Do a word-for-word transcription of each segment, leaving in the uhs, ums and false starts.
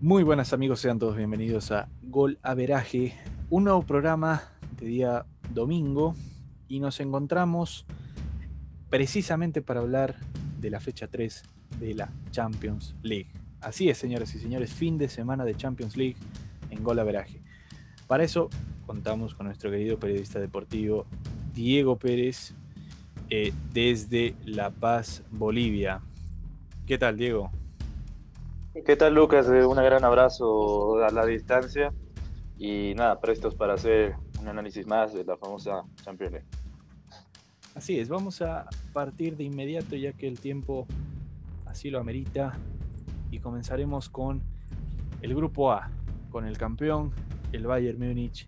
Muy buenas amigos, sean todos bienvenidos a Gol Averaje, un nuevo programa de día domingo y nos encontramos precisamente para hablar de la fecha tres de la Champions League. Así es, señoras y señores, fin de semana de Champions League en Gol Averaje. Para eso contamos con nuestro querido periodista deportivo Diego Pérez eh, desde La Paz, Bolivia. ¿Qué tal, Diego? ¿Qué tal, Lucas? Un gran abrazo a la distancia y nada, prestos para hacer un análisis más de la famosa Champions League. Así es, vamos a partir de inmediato ya que el tiempo así lo amerita y comenzaremos con el grupo A, con el campeón, el Bayern Múnich,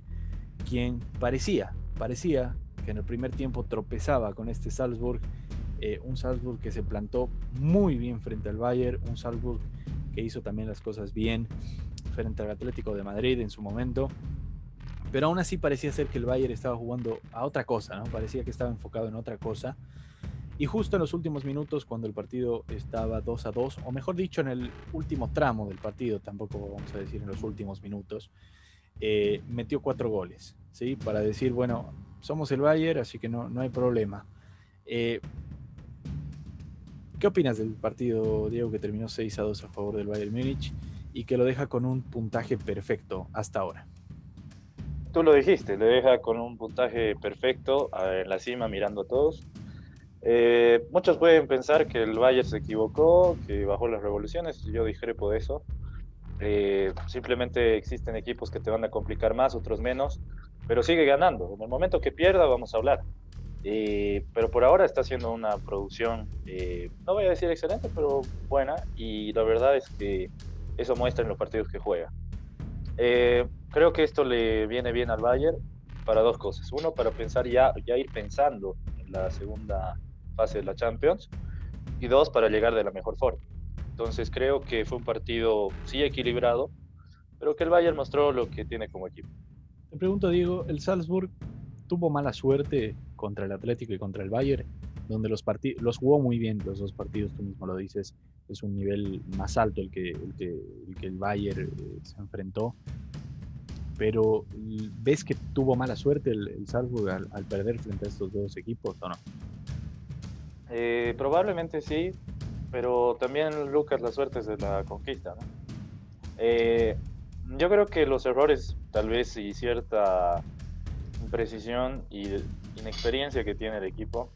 quien parecía, parecía que en el primer tiempo tropezaba con este Salzburg, eh, un Salzburg que se plantó muy bien frente al Bayern, un Salzburg que hizo también las cosas bien frente al Atlético de Madrid en su momento, pero aún así parecía ser que el Bayern estaba jugando a otra cosa, ¿no? Parecía que estaba enfocado en otra cosa, y justo en los últimos minutos, cuando el partido estaba dos a dos, o mejor dicho, en el último tramo del partido, tampoco vamos a decir en los últimos minutos, eh, metió cuatro goles, ¿sí? Para decir, bueno, somos el Bayern, así que no, no hay problema. Eh, ¿Qué opinas del partido, Diego, que terminó seis a dos a favor del Bayern Múnich y que lo deja con un puntaje perfecto hasta ahora? Tú lo dijiste, lo deja con un puntaje perfecto en la cima, mirando a todos. Eh, muchos pueden pensar que el Bayern se equivocó, que bajó las revoluciones, yo discrepo de eso. Eh, simplemente existen equipos que te van a complicar más, otros menos, pero sigue ganando. En el momento que pierda vamos a hablar. Eh, pero por ahora está haciendo una producción, eh, no voy a decir excelente, pero buena, y la verdad es que eso muestra en los partidos que juega. Eh, creo que esto le viene bien al Bayern para dos cosas. Uno, para pensar ya, ya ir pensando en la segunda fase de la Champions, y dos, para llegar de la mejor forma. Entonces creo que fue un partido sí equilibrado, pero que el Bayern mostró lo que tiene como equipo. Te pregunto, Diego, el Salzburg tuvo mala suerte contra el Atlético y contra el Bayern, donde los, partid- los jugó muy bien los dos partidos, tú mismo lo dices, es un nivel más alto el que el, que, el, que el Bayern eh, se enfrentó, pero ¿ves que tuvo mala suerte el, el Salzburg al, al perder frente a estos dos equipos o no? Eh, probablemente sí, pero también, Lucas, la suerte es de la conquista, ¿no? Eh, yo creo que los errores, tal vez, y cierta imprecisión y inexperiencia que tiene el equipo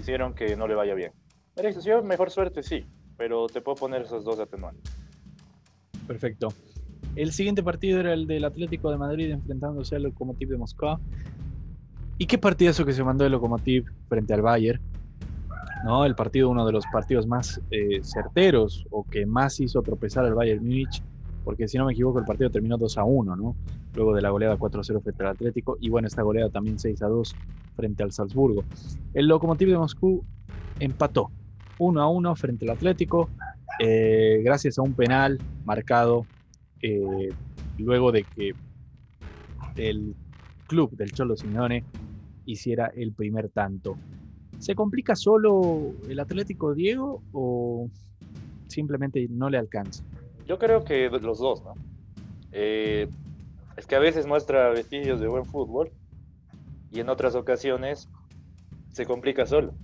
hicieron que no le vaya bien. Merece si mejor suerte, sí, pero te puedo poner esos dos atenuantes. Perfecto. El siguiente partido era el del Atlético de Madrid enfrentándose al Lokomotiv de Moscú. Y qué partidazo que se mandó el Lokomotiv frente al Bayern, ¿no? El partido, uno de los partidos más eh, certeros o que más hizo tropezar al Bayern Múnich, porque si no me equivoco el partido terminó dos a uno, ¿no? Luego de la goleada cuatro a cero frente al Atlético, y bueno, esta goleada también seis a dos frente al Salzburgo. El Lokomotiv de Moscú empató uno a uno frente al Atlético, eh, gracias a un penal marcado eh, luego de que el club del Cholo Simeone hiciera el primer tanto. ¿Se complica solo el Atlético, Diego, o simplemente no le alcanza? Yo creo que los dos, ¿no? Eh, es que a veces muestra vestigios de buen fútbol y en otras ocasiones se complica solo.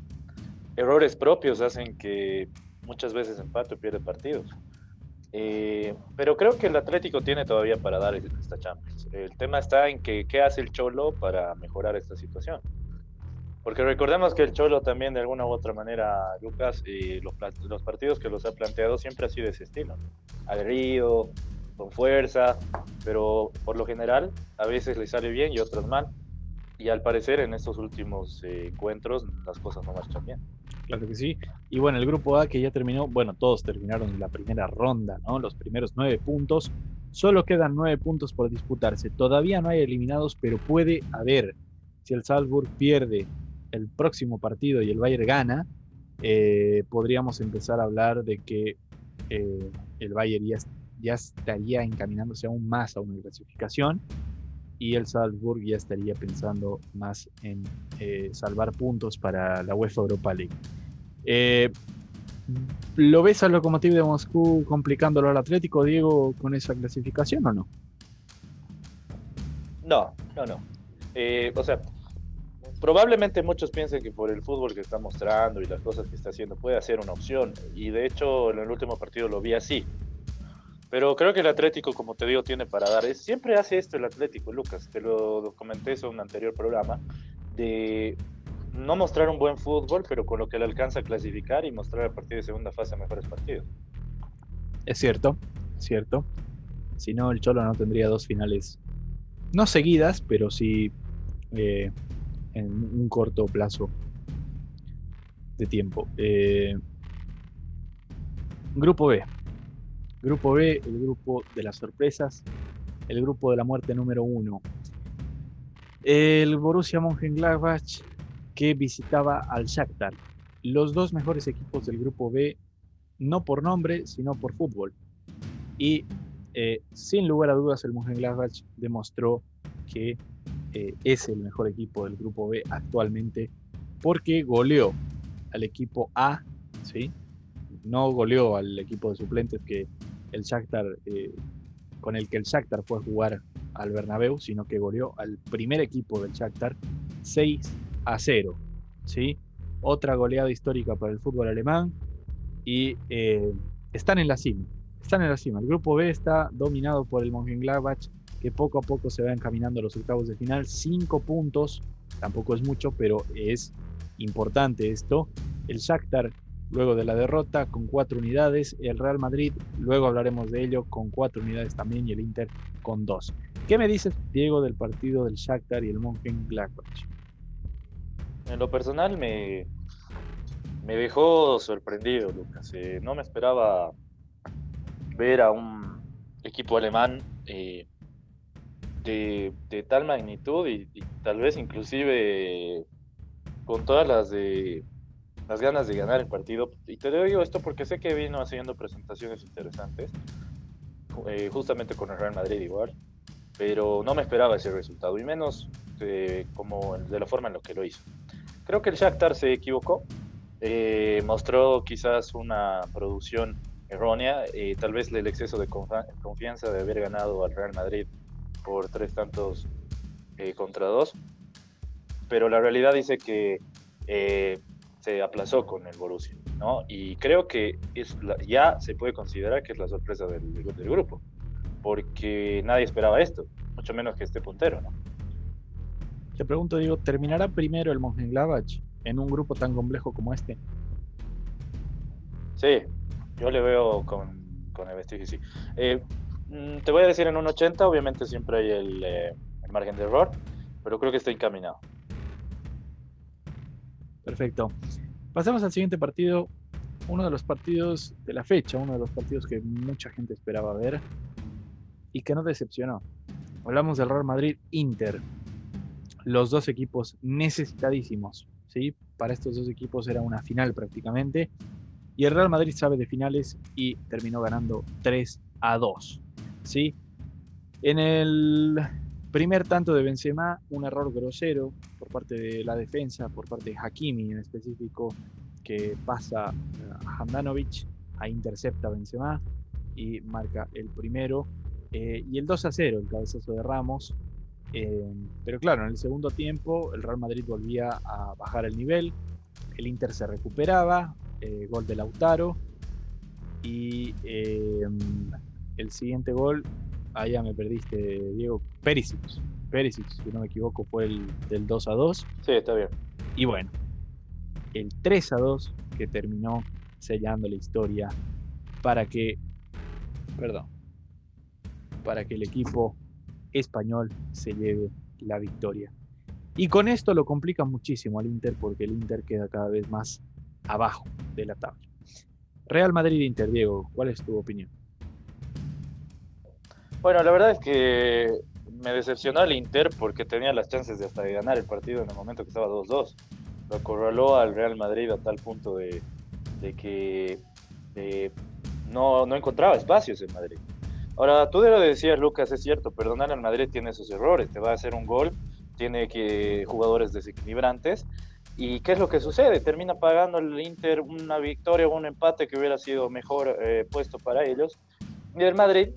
Errores propios hacen que muchas veces empate o pierde partidos. Eh, pero creo que el Atlético tiene todavía para dar esta Champions. El tema está en que qué hace el Cholo para mejorar esta situación. Porque recordemos que el Cholo también, de alguna u otra manera, Lucas, y los, los partidos que los ha planteado siempre ha sido ese estilo, ¿no? Aguerrido, con fuerza, pero por lo general a veces le sale bien y otras mal, y al parecer en estos últimos eh, encuentros las cosas no marchan bien. Claro que sí, y bueno, el grupo A que ya terminó, bueno, todos terminaron la primera ronda, ¿no? Los primeros nueve puntos, solo quedan nueve puntos por disputarse, todavía no hay eliminados, pero puede haber. Si el Salzburg pierde el próximo partido y el Bayern gana, eh, podríamos empezar a hablar de que Eh, el Bayern ya, ya estaría encaminándose aún más a una clasificación y el Salzburg ya estaría pensando más en eh, salvar puntos para la UEFA Europa League. Eh, ¿Lo ves al Lokomotiv de Moscú complicándolo al Atlético, Diego, con esa clasificación o no? No, no, no. Eh, o sea, probablemente muchos piensen que por el fútbol que está mostrando y las cosas que está haciendo puede ser una opción. Y de hecho, en el último partido lo vi así. Pero creo que el Atlético, como te digo, tiene para dar. Es, siempre hace esto el Atlético, Lucas. Te lo comenté eso en un anterior programa. De no mostrar un buen fútbol, pero con lo que le alcanza a clasificar y mostrar a partir de segunda fase mejores partidos. Es cierto, es cierto. Si no, el Cholo no tendría dos finales. No seguidas, pero sí eh, en un corto plazo de tiempo. Eh, grupo B. Grupo B, el grupo de las sorpresas, el grupo de la muerte número uno. El Borussia Mönchengladbach que visitaba al Shakhtar. Los dos mejores equipos del grupo B, no por nombre, sino por fútbol. Y... Eh, sin lugar a dudas el Mönchengladbach demostró que eh, es el mejor equipo del grupo B actualmente porque goleó al equipo A, ¿sí? No goleó al equipo de suplentes que el Shakhtar, eh, con el que el Shakhtar fue a jugar al Bernabéu, sino que goleó al primer equipo del Shakhtar seis a cero, ¿sí? Otra goleada histórica para el fútbol alemán y eh, están en la cima. Están en la cima. El grupo B está dominado por el Mönchengladbach, que poco a poco se va encaminando a los octavos de final. Cinco puntos, tampoco es mucho, pero es importante esto. El Shakhtar, luego de la derrota, con cuatro unidades. El Real Madrid, luego hablaremos de ello, con cuatro unidades también. Y el Inter con dos. ¿Qué me dices, Diego, del partido del Shakhtar y el Mönchengladbach? En lo personal me, me dejó sorprendido, Lucas. Eh, no me esperaba... ver a un equipo alemán eh, de, de tal magnitud y, y tal vez inclusive eh, con todas las, de, las ganas de ganar el partido. Y te digo esto porque sé que vino haciendo presentaciones interesantes, eh, justamente con el Real Madrid igual, pero no me esperaba ese resultado, y menos eh, como de la forma en la que lo hizo. Creo que el Shakhtar se equivocó, eh, mostró quizás una producción errónea, eh, tal vez el exceso de confianza de haber ganado al Real Madrid por tres tantos eh, contra dos, pero la realidad dice que eh, se aplazó con el Borussia, ¿no? Y creo que es la, ya se puede considerar que es la sorpresa del, del grupo, porque nadie esperaba esto, mucho menos que este puntero, ¿no? Te pregunto, Diego, ¿terminará primero el Mönchengladbach en un grupo tan complejo como este? Sí. Yo le veo con, con el vestigio, sí. Eh, te voy a decir en un ochenta, obviamente siempre hay el, eh, el margen de error, pero creo que está encaminado. Perfecto. Pasamos al siguiente partido, uno de los partidos de la fecha, uno de los partidos que mucha gente esperaba ver y que no decepcionó. Hablamos del Real Madrid-Inter. Los dos equipos necesitadísimos, ¿sí? Para estos dos equipos era una final prácticamente. Y el Real Madrid sabe de finales y terminó ganando tres a dos, ¿sí? En el primer tanto de Benzema, un error grosero por parte de la defensa, por parte de Hakimi en específico, que pasa a Handanovic, a intercepta a Benzema y marca el primero. Eh, y el dos a cero, el cabezazo de Ramos. Eh, pero claro, en el segundo tiempo el Real Madrid volvía a bajar el nivel, el Inter se recuperaba. Eh, gol de Lautaro y eh, el siguiente gol, allá me perdiste, Diego, Perisic, Perisic, si no me equivoco, fue el del dos a dos. Sí, está bien. Y bueno, el tres a dos que terminó sellando la historia para que, perdón, para que el equipo español se lleve la victoria. Y con esto lo complica muchísimo al Inter porque el Inter queda cada vez más abajo de la tabla. Real Madrid-Inter, Diego, ¿cuál es tu opinión? Bueno, la verdad es que me decepcionó el Inter porque tenía las chances de hasta de ganar el partido en el momento que estaba dos dos. Lo acorraló al Real Madrid a tal punto de, de que de, no, no encontraba espacios en Madrid. Ahora, tú lo decías, Lucas, es cierto, perdonar al Madrid tiene sus errores, te va a hacer un gol, tiene que jugadores desequilibrantes, ¿Y qué es lo que sucede? Termina pagando el Inter una victoria o un empate que hubiera sido mejor eh, puesto para ellos. Y el Madrid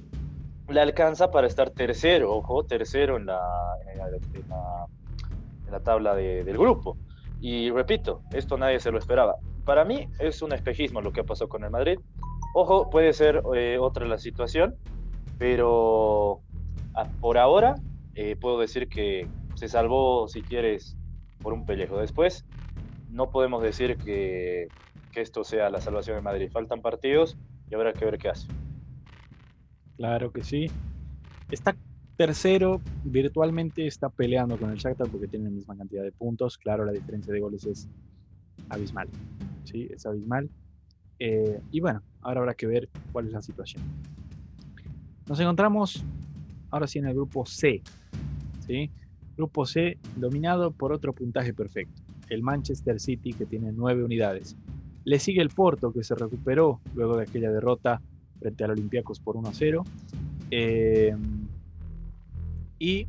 le alcanza para estar tercero, ojo, tercero en la, en la, en la, en la tabla de, del grupo. Y repito, esto nadie se lo esperaba. Para mí es un espejismo lo que pasó con el Madrid. Ojo, puede ser eh, otra la situación, pero a, por ahora eh, puedo decir que se salvó, si quieres, por un pellejo. Después, no podemos decir que, que esto sea la salvación de Madrid. Faltan partidos y habrá que ver qué hace. Claro que sí. Está tercero, virtualmente está peleando con el Shakhtar porque tiene la misma cantidad de puntos. Claro, la diferencia de goles es abismal. Sí, es abismal. Eh, y bueno, ahora habrá que ver cuál es la situación. Nos encontramos ahora sí en el grupo C, ¿sí? Grupo C dominado por otro puntaje perfecto, el Manchester City, que tiene nueve unidades. Le sigue el Porto, que se recuperó luego de aquella derrota frente al Olympiacos por uno a cero, eh, y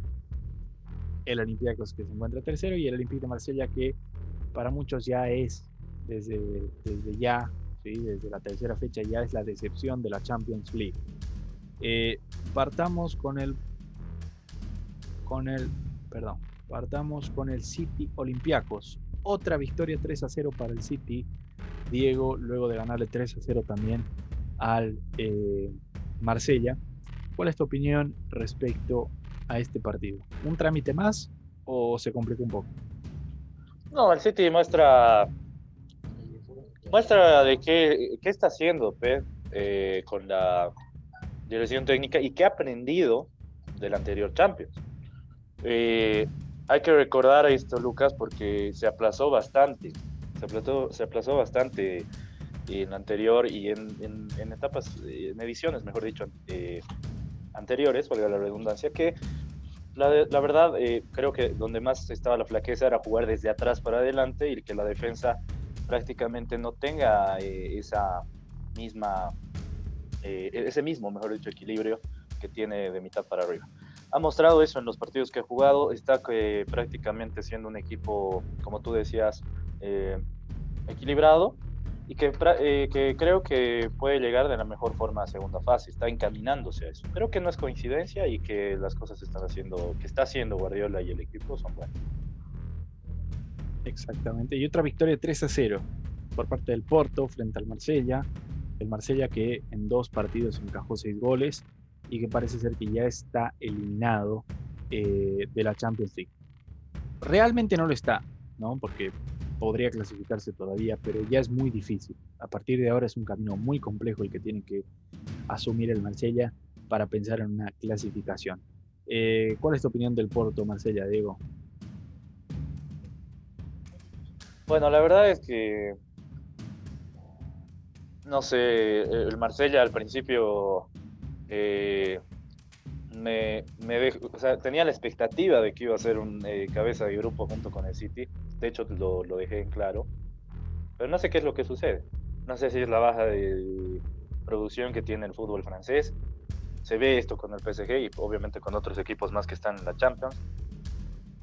el Olympiacos, que se encuentra tercero, y el Olympique de Marsella, que para muchos ya es desde, desde ya, ¿sí? Desde la tercera fecha ya es la decepción de la Champions League. Eh, partamos con el con el perdón, partamos con el City Olympiacos. Otra victoria tres a cero para el City, Diego, luego de ganarle tres a cero también al eh, Marsella. ¿Cuál es tu opinión respecto a este partido? ¿Un trámite más o se complicó un poco? No, el City muestra muestra de qué, qué está haciendo Pep, eh, con la dirección técnica y qué ha aprendido del anterior Champions. Eh, hay que recordar esto, Lucas, porque se aplazó bastante, se aplazó, se aplazó bastante en la anterior y en, en, en etapas, en ediciones, mejor dicho, eh, anteriores, valga la redundancia, que la, la verdad eh, creo que donde más estaba la flaqueza era jugar desde atrás para adelante y que la defensa prácticamente no tenga eh, esa misma, eh, ese mismo, mejor dicho, equilibrio que tiene de mitad para arriba. Ha mostrado eso en los partidos que ha jugado, está eh, prácticamente siendo un equipo, como tú decías, eh, equilibrado y que, eh, que creo que puede llegar de la mejor forma a segunda fase, está encaminándose a eso. Creo que no es coincidencia y que las cosas están haciendo, que está haciendo Guardiola y el equipo son buenas. Exactamente, y otra victoria tres a cero por parte del Porto frente al Marsella, el Marsella que en dos partidos encajó seis goles y que parece ser que ya está eliminado eh, de la Champions League. Realmente no lo está, ¿no? Porque podría clasificarse todavía, pero ya es muy difícil. A partir de ahora es un camino muy complejo el que tiene que asumir el Marsella para pensar en una clasificación. Eh, ¿Cuál es tu opinión del Porto Marsella, Diego? Bueno, la verdad es que no sé, el Marsella al principio Eh, me, me dejó, o sea, tenía la expectativa de que iba a ser un eh, cabeza de grupo junto con el City, de hecho lo, lo dejé en claro, pero no sé qué es lo que sucede, no sé si es la baja de producción que tiene el fútbol francés, se ve esto con el P S G y obviamente con otros equipos más que están en la Champions,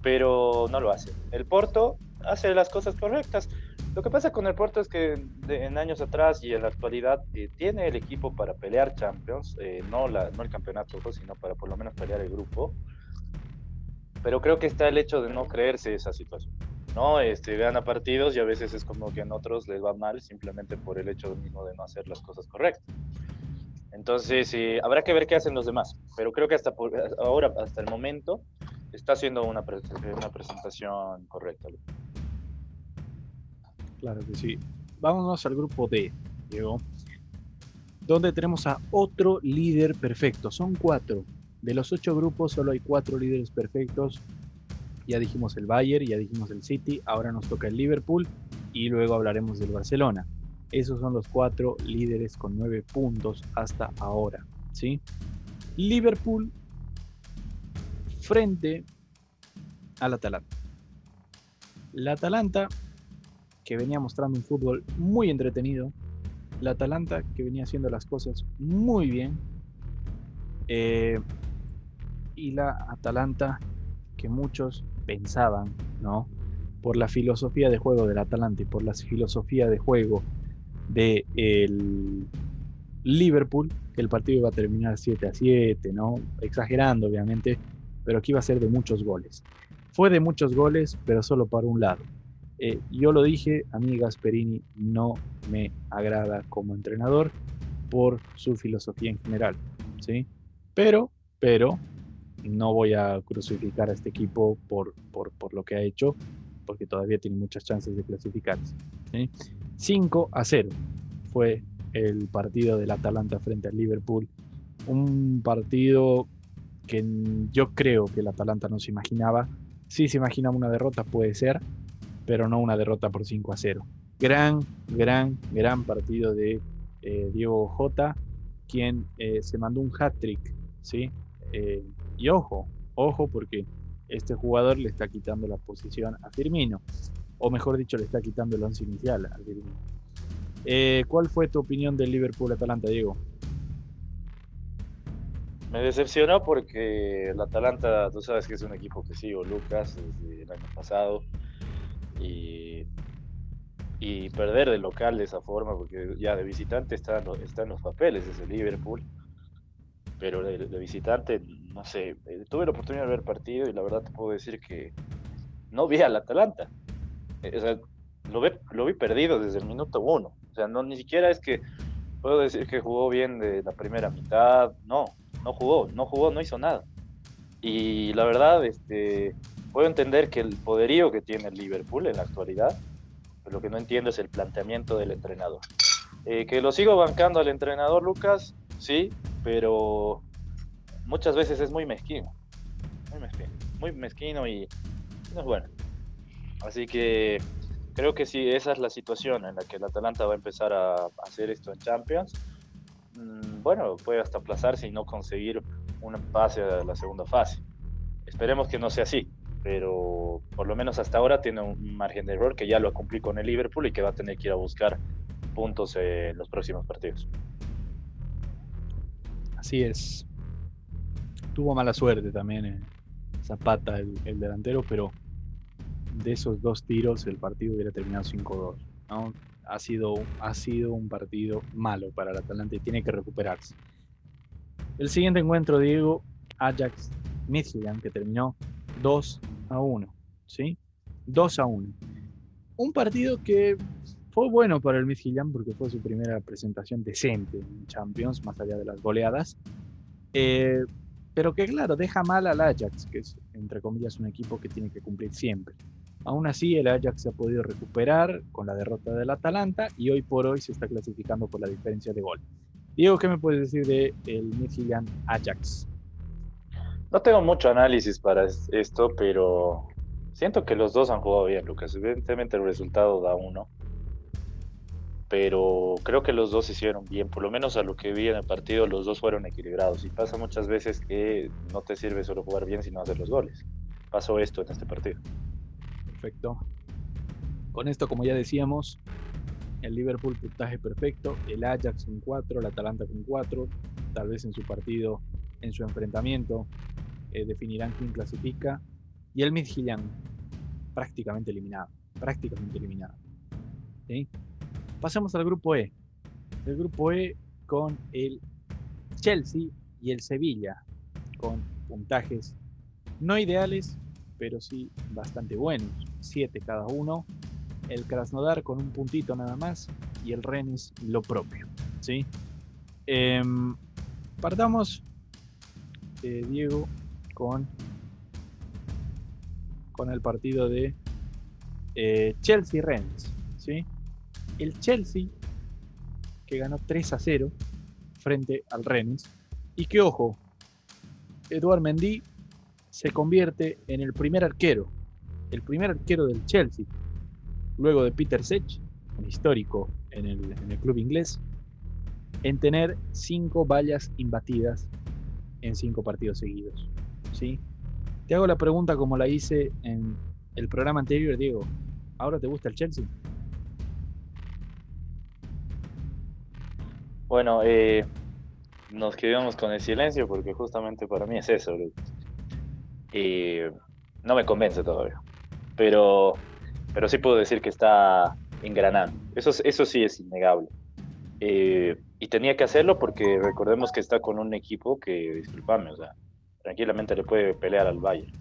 pero no lo hace. El Porto hace las cosas correctas. Lo que pasa con el Porto es que de, en años atrás y en la actualidad eh, tiene el equipo para pelear Champions, eh, no, la, no el campeonato, sino para por lo menos pelear el grupo. Pero creo que está el hecho de no creerse esa situación. No, este, gana partidos y a veces es como que en otros les va mal simplemente por el hecho mismo de no hacer las cosas correctas. Entonces eh, habrá que ver qué hacen los demás. Pero creo que hasta por, ahora, hasta el momento, está haciendo una, pre- una presentación correcta. Claro que sí. Vámonos al grupo D, Diego, donde tenemos a otro líder perfecto. Son cuatro. De los ocho grupos solo hay cuatro líderes perfectos. Ya dijimos el Bayern, ya dijimos el City, ahora nos toca el Liverpool y luego hablaremos del Barcelona. Esos son los cuatro líderes con nueve puntos hasta ahora, ¿sí? Liverpool frente al Atalanta. La Atalanta, que venía mostrando un fútbol muy entretenido, la Atalanta que venía haciendo las cosas muy bien, eh, y la Atalanta que muchos pensaban, ¿no?, por la filosofía de juego del Atalanta y por la filosofía de juego del Liverpool, que el partido iba a terminar siete a siete, ¿no? Exagerando, obviamente, pero que iba a ser de muchos goles. Fue de muchos goles, pero solo para un lado. Eh, yo lo dije, a mí Gasperini no me agrada como entrenador por su filosofía en general, ¿sí? Pero, pero, no voy a crucificar a este equipo por, por, por lo que ha hecho, porque todavía tiene muchas chances de clasificarse, ¿sí? cinco a cero fue el partido del Atalanta frente al Liverpool. Un partido que yo creo que el Atalanta no se imaginaba. Sí se imaginaba una derrota, puede ser, pero no una derrota por cinco a cero. Gran, gran, gran partido de eh, Diego Jota, quien eh, se mandó un hat-trick, ¿sí? Eh, y ojo, ojo, porque este jugador le está quitando la posición a Firmino, o mejor dicho, le está quitando el once inicial a Firmino. Eh, ¿Cuál fue tu opinión del Liverpool-Atalanta, Diego? Me decepcionó porque el Atalanta, tú sabes que es un equipo que sigo, Lucas, desde el año pasado, y, y perder de local de esa forma, porque ya de visitante están, están los papeles, es el Liverpool, pero de, de visitante, no sé, tuve la oportunidad de ver partido y la verdad te puedo decir que no vi al Atalanta, o sea, lo, ve, lo vi perdido desde el minuto uno, o sea, no, ni siquiera es que puedo decir que jugó bien de la primera mitad, no, no jugó, no jugó, no hizo nada, y la verdad, este... puedo entender que el poderío que tiene el Liverpool en la actualidad, pero lo que no entiendo es el planteamiento del entrenador. Eh, que lo sigo bancando al entrenador, Lucas, sí, pero muchas veces es muy mezquino. Muy mezquino, muy mezquino y no es bueno. Así que creo que sí, esa es la situación en la que el Atalanta va a empezar a hacer esto en Champions. Bueno, puede hasta aplazarse y no conseguir un pase a la segunda fase. Esperemos que no sea así, pero por lo menos hasta ahora tiene un margen de error que ya lo cumplí con el Liverpool y que va a tener que ir a buscar puntos en los próximos partidos. Así es. Tuvo mala suerte también eh, Zapata, el, el delantero, pero de esos dos tiros el partido hubiera terminado cinco dos, ¿no? Ha sido, ha sido un partido malo para el Atalanta y tiene que recuperarse. El siguiente encuentro, Diego, Ajax Midtjylland, que terminó dos a uno, ¿sí? dos a uno. Un partido que fue bueno para el Midtjylland porque fue su primera presentación decente en Champions, más allá de las goleadas. Eh, pero que, claro, deja mal al Ajax, que es, entre comillas, un equipo que tiene que cumplir siempre. Aún así, el Ajax se ha podido recuperar con la derrota del Atalanta y hoy por hoy se está clasificando por la diferencia de gol. Diego, ¿qué me puedes decir del Midtjylland Ajax? No tengo mucho análisis para esto, pero siento que los dos han jugado bien, Lucas. Evidentemente el resultado da uno, pero creo que los dos hicieron bien. Por lo menos a lo que vi en el partido, los dos fueron equilibrados. Y pasa muchas veces que no te sirve solo jugar bien, sino hacer los goles. Pasó esto en este partido. Perfecto. Con esto, como ya decíamos, el Liverpool puntaje perfecto, el Ajax con cuatro, el Atalanta con cuatro, tal vez en su partido, en su enfrentamiento, Eh, definirán quién clasifica, y el Midtjylland prácticamente eliminado, prácticamente eliminado, ¿sí? Pasamos al grupo E, el grupo E con el Chelsea y el Sevilla, con puntajes no ideales, pero sí bastante buenos, siete cada uno, el Krasnodar con un puntito nada más, y el Rennes lo propio, ¿sí? Eh, partamos, eh, Diego, Con, con el partido de eh, Chelsea-Rennes, ¿sí? El Chelsea que ganó tres a cero frente al Rennes y que, ojo, Édouard Mendy se convierte en el primer arquero, el primer arquero del Chelsea, luego de Peter Cech, un histórico en el, en el club inglés, en tener cinco vallas imbatidas en cinco partidos seguidos, ¿sí? Te hago la pregunta como la hice en el programa anterior, Diego. ¿Ahora te gusta el Chelsea? Bueno, eh, nos quedamos con el silencio porque justamente para mí es eso. Eh, no me convence todavía. Pero pero sí puedo decir que está engranando. Eso, eso sí es innegable. Eh, y tenía que hacerlo porque recordemos que está con un equipo que, discúlpame, o sea, tranquilamente le puede pelear al Bayern.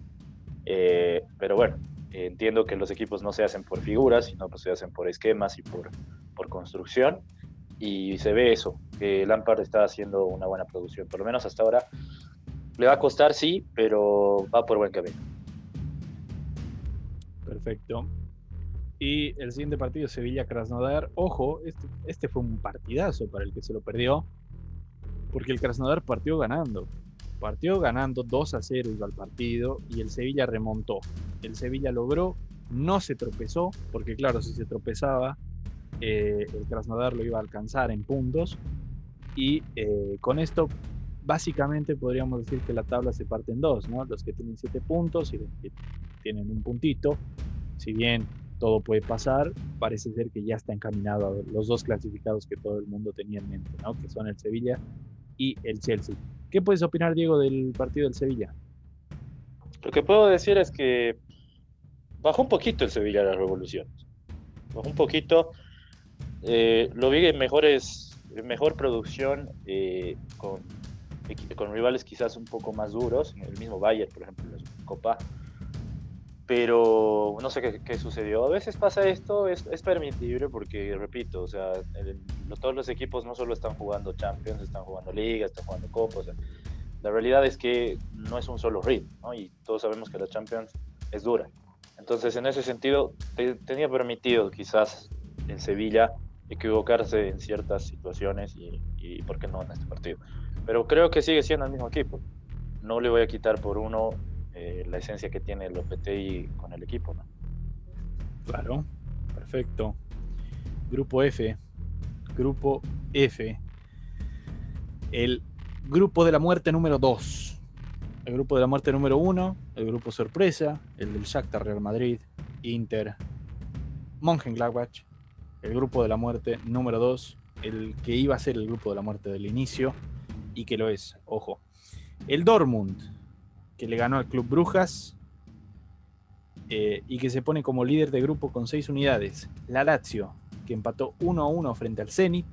Eh, pero bueno, eh, entiendo que los equipos no se hacen por figuras, sino que se hacen por esquemas y por, por construcción. Y se ve eso, que Lampard está haciendo una buena producción, por lo menos hasta ahora. Le va a costar, sí, pero va por buen camino. Perfecto. Y el siguiente partido, Sevilla-Krasnodar. Ojo, este, este fue un partidazo para el que se lo perdió, porque el Krasnodar partió ganando. Partió ganando dos a cero al partido y el Sevilla remontó. El Sevilla logró, no se tropezó, porque claro, si se tropezaba, eh, el Krasnodar lo iba a alcanzar en puntos. Y eh, con esto, básicamente podríamos decir que la tabla se parte en dos, ¿no? Los que tienen siete puntos y los que tienen un puntito. Si bien todo puede pasar, parece ser que ya está encaminado a ver los dos clasificados que todo el mundo tenía en mente, ¿no? Que son el Sevilla y el Chelsea. ¿Qué puedes opinar, Diego, del partido del Sevilla? Lo que puedo decir es que bajó un poquito el Sevilla a las revoluciones. Bajó un poquito. Eh, lo vi en mejores, mejor producción eh, con, con rivales quizás un poco más duros. El mismo Bayern, por ejemplo, en la Supercopa. Pero no sé qué, qué sucedió. A veces pasa esto, es, es permitible porque, repito, o sea, el, todos los equipos no solo están jugando Champions, están jugando Liga, están jugando Copa. O sea, la realidad es que no es un solo ritmo, ¿no? Y todos sabemos que la Champions es dura. Entonces, en ese sentido, te, tenía permitido quizás en Sevilla equivocarse en ciertas situaciones y, y por qué no en este partido. Pero creo que sigue siendo el mismo equipo. No le voy a quitar por uno Eh, la esencia que tiene el O P T I con el equipo, ¿no? Claro, perfecto. Grupo F. Grupo F. El grupo de la muerte número dos. El grupo de la muerte número uno. El grupo sorpresa. El del Shakhtar, Real Madrid, Inter, Mönchengladbach. El grupo de la muerte número dos. El que iba a ser el grupo de la muerte del inicio. Y que lo es, ojo. El Dortmund, que le ganó al Club Brujas eh, y que se pone como líder de grupo con seis unidades. La Lazio, que empató uno a uno frente al Zenit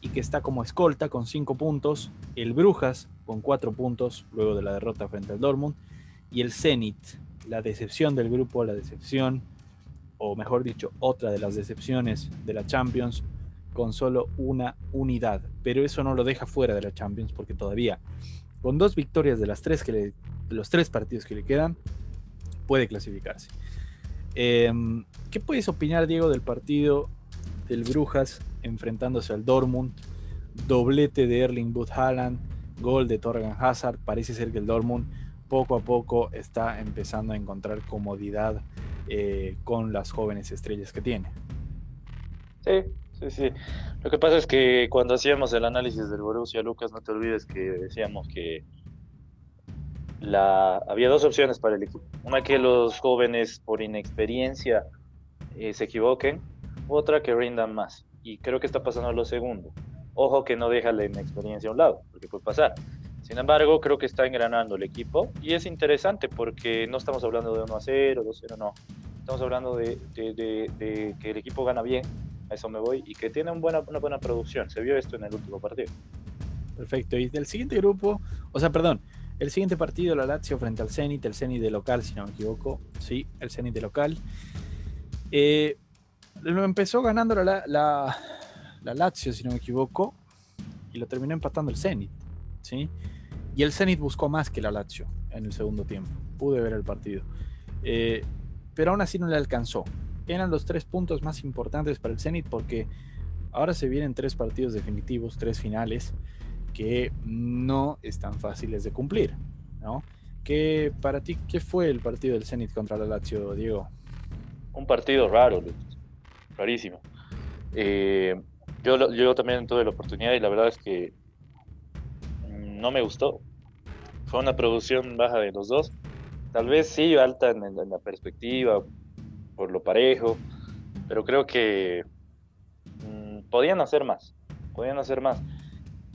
y que está como escolta con cinco puntos. El Brujas con cuatro puntos luego de la derrota frente al Dortmund. Y el Zenit, la decepción del grupo, la decepción, o mejor dicho, otra de las decepciones de la Champions, con solo una unidad. Pero eso no lo deja fuera de la Champions porque todavía, con dos victorias de las tres que le, los tres partidos que le quedan, puede clasificarse. Eh, ¿Qué puedes opinar, Diego, del partido del Brujas enfrentándose al Dortmund? Doblete de Erling Braut Haaland, gol de Torgan Hazard. Parece ser que el Dortmund poco a poco está empezando a encontrar comodidad eh, con las jóvenes estrellas que tiene. Sí. Sí, sí. Lo que pasa es que cuando hacíamos el análisis del Borussia, Lucas, no te olvides que decíamos que la... había dos opciones para el equipo. Una, que los jóvenes por inexperiencia eh, se equivoquen, otra, que rindan más. Y creo que está pasando lo segundo. Ojo que no deja la inexperiencia a un lado, porque puede pasar. Sin embargo, creo que está engranando el equipo y es interesante porque no estamos hablando de uno a cero, dos a cero, no. Estamos hablando de, de, de, de que el equipo gana bien. A eso me voy, y que tiene un buena, una buena producción. Se vio esto en el último partido. Perfecto, y del siguiente grupo, o sea, perdón, el siguiente partido, la Lazio frente al Zenit, el Zenit de local, si no me equivoco, sí, el Zenit de local. Eh, lo empezó ganando la, la, la Lazio, si no me equivoco, y lo terminó empatando el Zenit, ¿sí? Y el Zenit buscó más que la Lazio en el segundo tiempo, pude ver el partido, eh, pero aún así no le alcanzó. Eran los tres puntos más importantes para el Zenit porque ahora se vienen tres partidos definitivos, tres finales que no están fáciles de cumplir, ¿no? ¿Qué, para ti, qué fue el partido del Zenit contra la Lazio, Diego? Un partido raro, Lucas. Rarísimo. Eh, yo, yo también tuve la oportunidad y la verdad es que no me gustó. Fue una producción baja de los dos. Tal vez sí, alta en, en la perspectiva, por lo parejo, pero creo que mmm, podían hacer más, podían hacer más.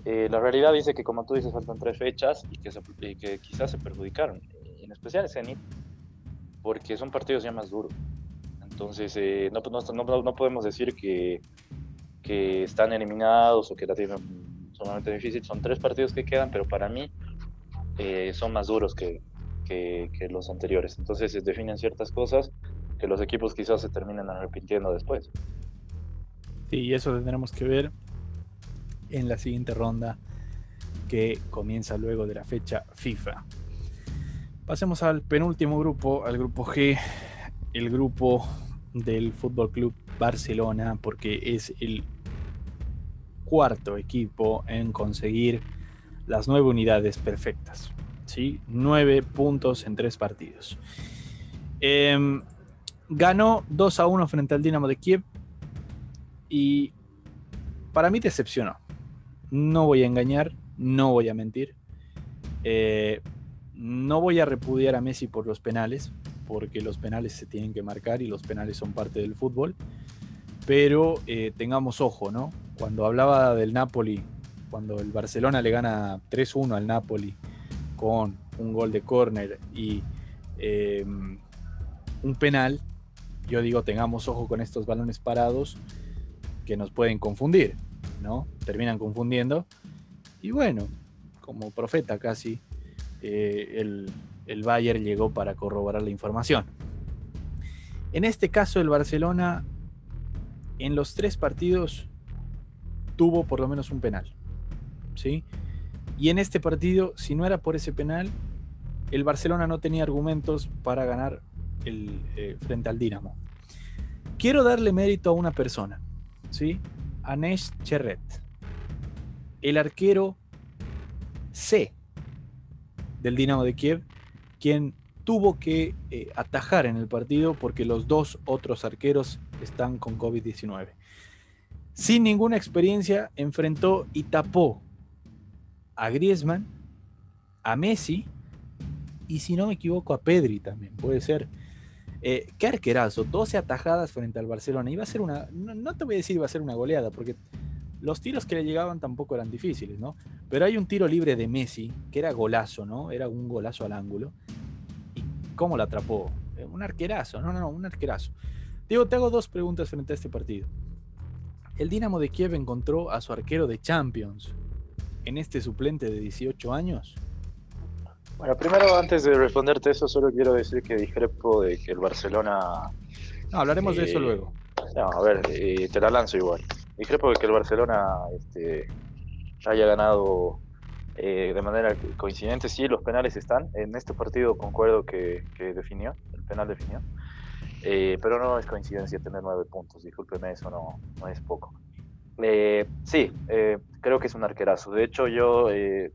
Eh, la realidad dice que, como tú dices, faltan tres fechas y que, se, y que quizás se perjudicaron, en especial el Zenit, porque son partidos ya más duros. Entonces, eh, no, no, no podemos decir que, que están eliminados o que la tienen sumamente difícil. Son tres partidos que quedan, pero para mí eh, son más duros que, que, que los anteriores. Entonces, se definen ciertas cosas que los equipos quizás se terminen arrepintiendo después. Sí, y eso tendremos que ver en la siguiente ronda que comienza luego de la fecha FIFA. Pasemos al penúltimo grupo, al grupo G, el grupo del Fútbol Club Barcelona, porque es el cuarto equipo en conseguir las nueve unidades perfectas, ¿sí? Nueve puntos en tres partidos. Eh, ganó dos a uno frente al Dinamo de Kiev y para mí decepcionó. No voy a engañar, no voy a mentir. Eh, no voy a repudiar a Messi por los penales, porque los penales se tienen que marcar y los penales son parte del fútbol. Pero eh, tengamos ojo, ¿no? Cuando hablaba del Napoli, cuando el Barcelona le gana tres uno al Napoli con un gol de córner y eh, un penal, yo digo, tengamos ojo con estos balones parados que nos pueden confundir, ¿no? Terminan confundiendo. Y bueno, como profeta casi, eh, el, el Bayern llegó para corroborar la información. En este caso, el Barcelona en los tres partidos tuvo por lo menos un penal, ¿sí? Y en este partido, si no era por ese penal, el Barcelona no tenía argumentos para ganar el, eh, frente al Dinamo. Quiero darle mérito a una persona, ¿sí? A Nesh Cherret, el arquero C del Dinamo de Kiev, quien tuvo que eh, atajar en el partido porque los dos otros arqueros están con covid diecinueve. Sin ninguna experiencia, enfrentó y tapó a Griezmann, a Messi y, si no me equivoco, a Pedri también, puede ser. Eh, qué arquerazo, doce atajadas frente al Barcelona. Iba a ser una, no, no te voy a decir iba a ser una goleada, porque los tiros que le llegaban tampoco eran difíciles, ¿no? Pero hay un tiro libre de Messi que era golazo, ¿no? Era un golazo al ángulo. ¿Y cómo la atrapó? Un arquerazo, no, no, no, un arquerazo. Diego, te hago dos preguntas frente a este partido. El Dinamo de Kiev encontró a su arquero de Champions en este suplente de dieciocho años. Bueno, primero, antes de responderte eso, solo quiero decir que discrepo de que el Barcelona... No, hablaremos eh, de eso luego. No, a ver, eh, te la lanzo igual. Discrepo de que el Barcelona este, haya ganado eh, de manera coincidente. Sí, los penales están. En este partido concuerdo que, que definió, el penal definió. Eh, pero no es coincidencia tener nueve puntos, discúlpeme, eso no, no es poco. Eh, sí, eh, creo que es un arquerazo. De hecho, yo eh,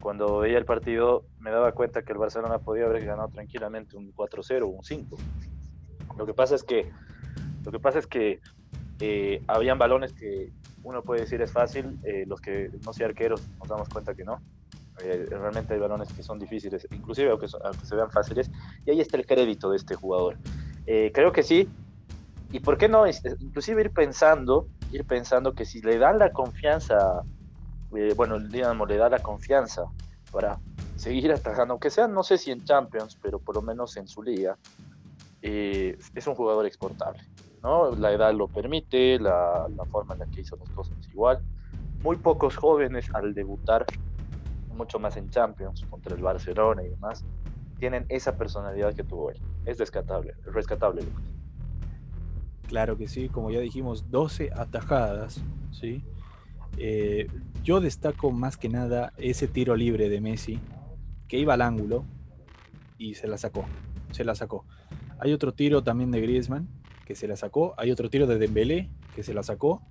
cuando veía el partido me daba cuenta que el Barcelona podía haber ganado tranquilamente un cuatro cero o un cinco. Lo que pasa es que, lo que pasa es que eh, habían balones que uno puede decir es fácil, eh, los que no sea arqueros nos damos cuenta que no. Eh, realmente hay balones que son difíciles, inclusive aunque, son, aunque se vean fáciles, y ahí está el crédito de este jugador. Eh, creo que sí, y por qué no, inclusive ir pensando, ir pensando que si le dan la confianza, eh, bueno, el Dinamo le da la confianza para seguir atajando, aunque sea, no sé si en Champions, pero por lo menos en su liga, eh, es un jugador exportable, ¿no? La edad lo permite, la, la forma en la que hizo las cosas igual. Muy pocos jóvenes al debutar, mucho más en Champions, contra el Barcelona y demás, tienen esa personalidad que tuvo él. Es rescatable, rescatable, Lucas. Claro que sí, como ya dijimos, doce atajadas, ¿sí? Eh, yo destaco más que nada ese tiro libre de Messi, que iba al ángulo y se la sacó, se la sacó. Hay otro tiro también de Griezmann, que se la sacó. Hay otro tiro de Dembélé, que se la sacó.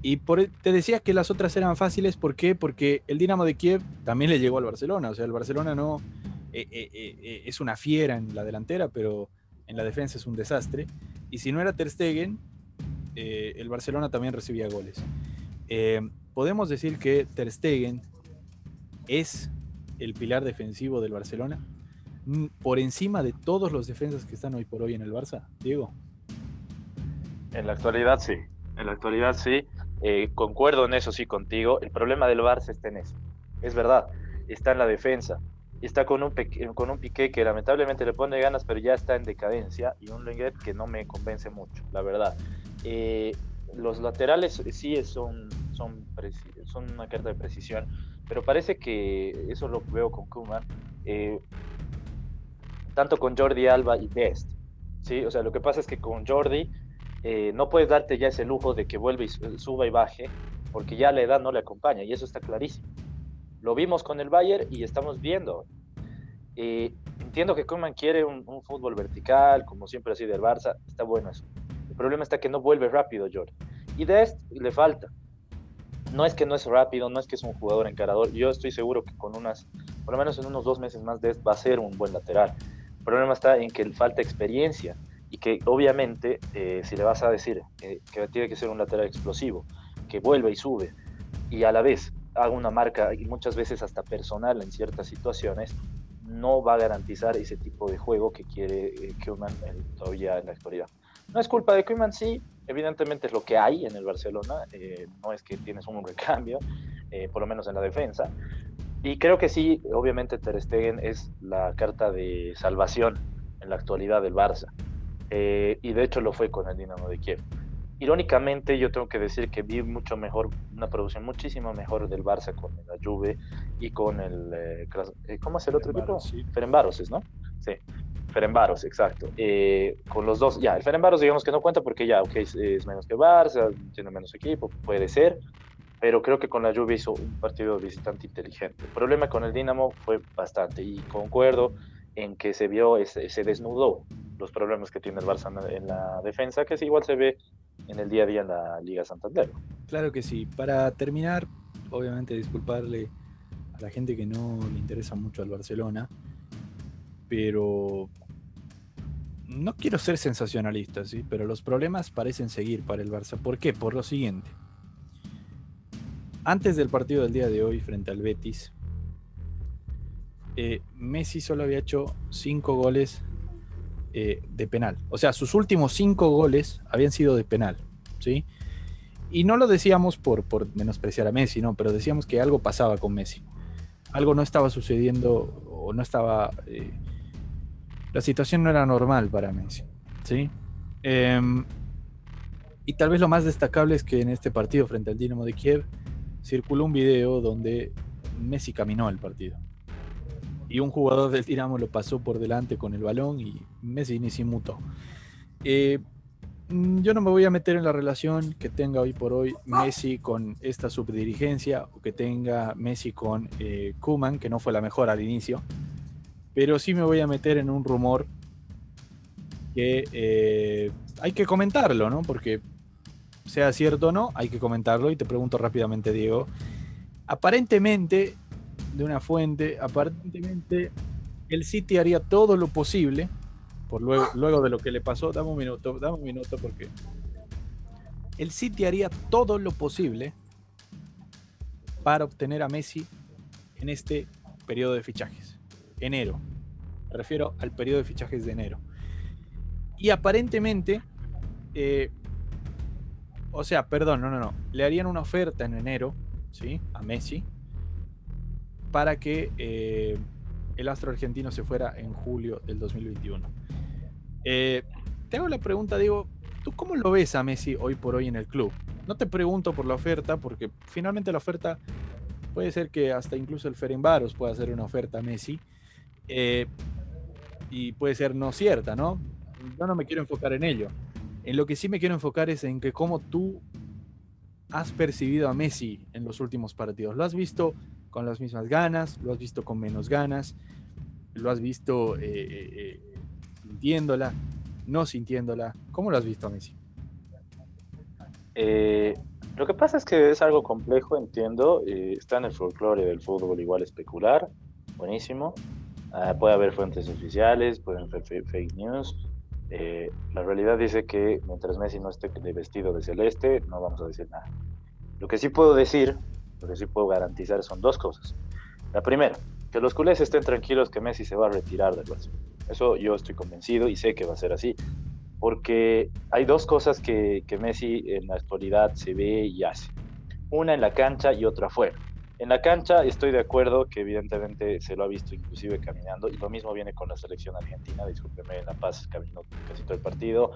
Y por, te decía que las otras eran fáciles, ¿por qué? Porque el Dinamo de Kiev también le llegó al Barcelona, o sea, el Barcelona no... Eh, eh, eh, es una fiera en la delantera, pero en la defensa es un desastre. Y si no era Ter Stegen, eh, el Barcelona también recibía goles. Eh, podemos decir que Ter Stegen es el pilar defensivo del Barcelona, por encima de todos los defensas que están hoy por hoy en el Barça, Diego. En la actualidad sí, en la actualidad sí. Eh, concuerdo en eso sí contigo. El problema del Barça está en eso. Es verdad, está en la defensa. y está con un, con un Piqué que lamentablemente le pone ganas, pero ya está en decadencia, y un Lenglet que no me convence mucho, la verdad. Eh, los laterales sí son, son, son una carta de precisión, pero parece que eso lo veo con Koeman, eh, tanto con Jordi Alba y Dest, ¿sí? O sea, lo que pasa es que con Jordi eh, no puedes darte ya ese lujo de que vuelva y suba y baje, porque ya la edad no le acompaña, y eso está clarísimo. Lo vimos con el Bayern y estamos viendo. Eh, entiendo que Koeman quiere un, un fútbol vertical, como siempre ha sido el Barça, está bueno eso. El problema está que no vuelve rápido Jordi. Y Dest le falta. No es que no es rápido, no es que es un jugador encarador. Yo estoy seguro que con unas, por lo menos en unos dos meses más, Dest va a ser un buen lateral. El problema está en que le falta experiencia y que obviamente eh, si le vas a decir eh, que tiene que ser un lateral explosivo, que vuelve y sube y a la vez haga una marca y muchas veces hasta personal en ciertas situaciones, no va a garantizar ese tipo de juego que quiere eh, Koeman eh, todavía en la actualidad. No es culpa de Koeman, sí, evidentemente es lo que hay en el Barcelona, eh, no es que tienes un recambio, eh, por lo menos en la defensa, y creo que sí, obviamente Ter Stegen es la carta de salvación en la actualidad del Barça, eh, y de hecho lo fue con el Dinamo de Kiev. Irónicamente, yo tengo que decir que vi mucho mejor, una producción muchísimo mejor del Barça con la Juve y con el... Eh, ¿Cómo es el otro equipo? Sí. Ferencváros, ¿no? Sí, Ferencváros, exacto. Eh, con los dos, ya, el Ferencváros digamos que no cuenta porque ya, ok, es, es menos que Barça, tiene menos equipo, puede ser, pero creo que con la Juve hizo un partido visitante inteligente. El problema con el Dinamo fue bastante, y concuerdo en que se vio, ese, se desnudó los problemas que tiene el Barça en la defensa, que sí, igual se ve en el día a día en la Liga Santander. Claro que sí. Para terminar, obviamente disculparle a la gente que no le interesa mucho al Barcelona, pero no quiero ser sensacionalista, ¿sí? Pero los problemas parecen seguir para el Barça. ¿Por qué? Por lo siguiente. Antes del partido del día de hoy frente al Betis, eh, Messi solo había hecho cinco goles Eh, de penal, o sea, sus últimos cinco goles habían sido de penal, ¿sí? Y no lo decíamos por, por menospreciar a Messi, no, pero decíamos que algo pasaba con Messi, algo no estaba sucediendo o no estaba, eh, la situación no era normal para Messi, ¿sí? Eh, y tal vez lo más destacable es que en este partido frente al Dinamo de Kiev circuló un video donde Messi caminó el partido. Y un jugador del Dinamo lo pasó por delante con el balón y Messi ni se mutó. Eh, yo no me voy a meter en la relación que tenga hoy por hoy Messi con esta subdirigencia o que tenga Messi con eh, Koeman, que no fue la mejor al inicio. Pero sí me voy a meter en un rumor que eh, hay que comentarlo, ¿no? Porque sea cierto o no, hay que comentarlo. Y te pregunto rápidamente, Diego. Aparentemente... de una fuente, aparentemente el City haría todo lo posible por luego, luego de lo que le pasó. Dame un minuto, dame un minuto porque el City haría todo lo posible para obtener a Messi en este periodo de fichajes, enero, me refiero al periodo de fichajes de enero, y aparentemente eh, o sea, perdón, no, no, no le harían una oferta en enero, ¿sí? A Messi para que eh, el astro argentino se fuera en julio del dos mil veintiuno. Eh, te hago la pregunta, Diego, ¿tú cómo lo ves a Messi hoy por hoy en el club? No te pregunto por la oferta, porque finalmente la oferta puede ser que hasta incluso el Ferencváros pueda hacer una oferta a Messi, eh, y puede ser no cierta, ¿no? Yo no me quiero enfocar en ello. En lo que sí me quiero enfocar es en que cómo tú has percibido a Messi en los últimos partidos. ¿Lo has visto con las mismas ganas? ¿Lo has visto con menos ganas? ¿Lo has visto eh, eh, sintiéndola? ¿No sintiéndola? ¿Cómo lo has visto a Messi? Eh, lo que pasa es que es algo complejo, entiendo. Eh, está en el folclore del fútbol igual especular. Buenísimo. Ah, puede haber fuentes oficiales, pueden haber fake news. Eh, la realidad dice que mientras Messi no esté de vestido de celeste, no vamos a decir nada. Lo que sí puedo decir... Lo que sí puedo garantizar son dos cosas. La primera, que los culés estén tranquilos que Messi se va a retirar del Barça. Eso yo estoy convencido y sé que va a ser así. Porque hay dos cosas que, que Messi en la actualidad se ve y hace. Una en la cancha y otra fuera. En la cancha estoy de acuerdo que evidentemente se lo ha visto inclusive caminando, y lo mismo viene con la selección argentina, discúlpeme, en La Paz caminó casi todo el partido,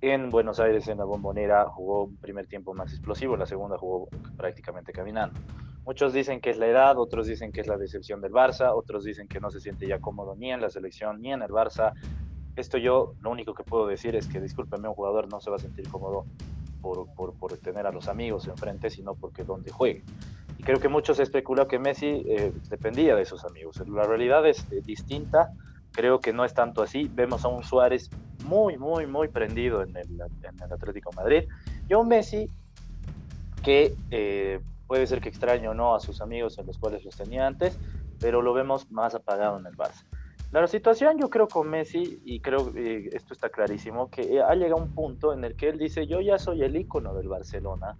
en Buenos Aires en la Bombonera jugó un primer tiempo más explosivo, la segunda jugó prácticamente caminando. Muchos dicen que es la edad, otros dicen que es la decepción del Barça, otros dicen que no se siente ya cómodo ni en la selección ni en el Barça. Esto yo lo único que puedo decir es que, discúlpenme, un jugador no se va a sentir cómodo por, por, por tener a los amigos enfrente, sino porque donde juegue. Y creo que muchos especulan que Messi eh, dependía de sus amigos. La realidad es eh, distinta, creo que no es tanto así. Vemos a un Suárez muy, muy, muy prendido en el, en el Atlético de Madrid, y a un Messi que eh, puede ser que extrañe o no a sus amigos, en los cuales los tenía antes, pero lo vemos más apagado en el Barça. La situación, yo creo, con Messi, y creo que eh, esto está clarísimo, que ha llegado a un punto en el que él dice: yo ya soy el ícono del Barcelona,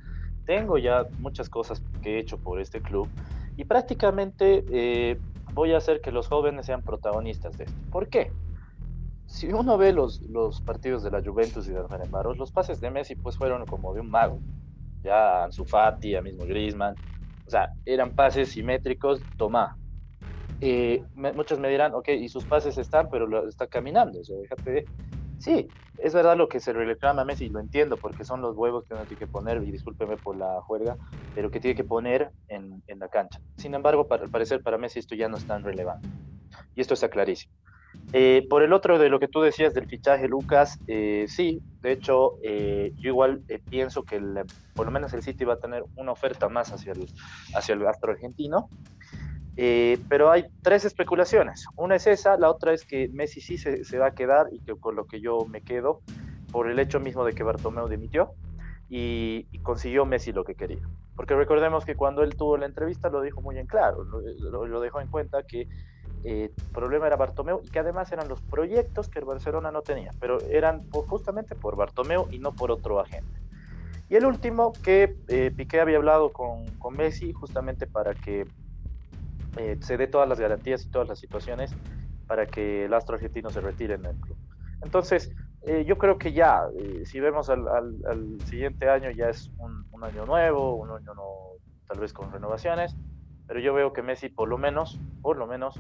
tengo ya muchas cosas que he hecho por este club, y prácticamente eh, voy a hacer que los jóvenes sean protagonistas de esto. ¿Por qué? Si uno ve los, los partidos de la Juventus y de Ferencváros, los pases de Messi pues fueron como de un mago, ya a Ansu Fati, a mismo Griezmann, o sea, eran pases simétricos, tomá. Eh, me, muchos me dirán, ok, y sus pases están, pero lo, está caminando, o sea, déjate de... Sí, es verdad lo que se reclama a Messi, y lo entiendo, porque son los huevos que uno tiene que poner, y discúlpeme por la juerga, pero que tiene que poner en, en la cancha. Sin embargo, para, al parecer para Messi esto ya no es tan relevante, y esto está clarísimo. Eh, por el otro, de lo que tú decías del fichaje, Lucas, eh, sí, de hecho, eh, yo igual eh, pienso que el, por lo menos el City va a tener una oferta más hacia el, hacia el astro argentino. Eh, pero hay tres especulaciones. Una es esa, la otra es que Messi sí se, se va a quedar, y que con lo que yo me quedo, por el hecho mismo de que Bartomeu dimitió y, y consiguió Messi lo que quería. Porque recordemos que cuando él tuvo la entrevista lo dijo muy en claro, lo, lo, lo dejó en cuenta que eh, el problema era Bartomeu, y que además eran los proyectos que el Barcelona no tenía, pero eran por, justamente por Bartomeu y no por otro agente. Y el último, que eh, Piqué había hablado con, con Messi justamente para que Eh, se dé todas las garantías y todas las situaciones para que el astro argentino se retire en el club. Entonces, eh, yo creo que ya, eh, si vemos al, al, al siguiente año, ya es un, un año nuevo, un año no, tal vez con renovaciones, pero yo veo que Messi, por lo menos, por lo menos,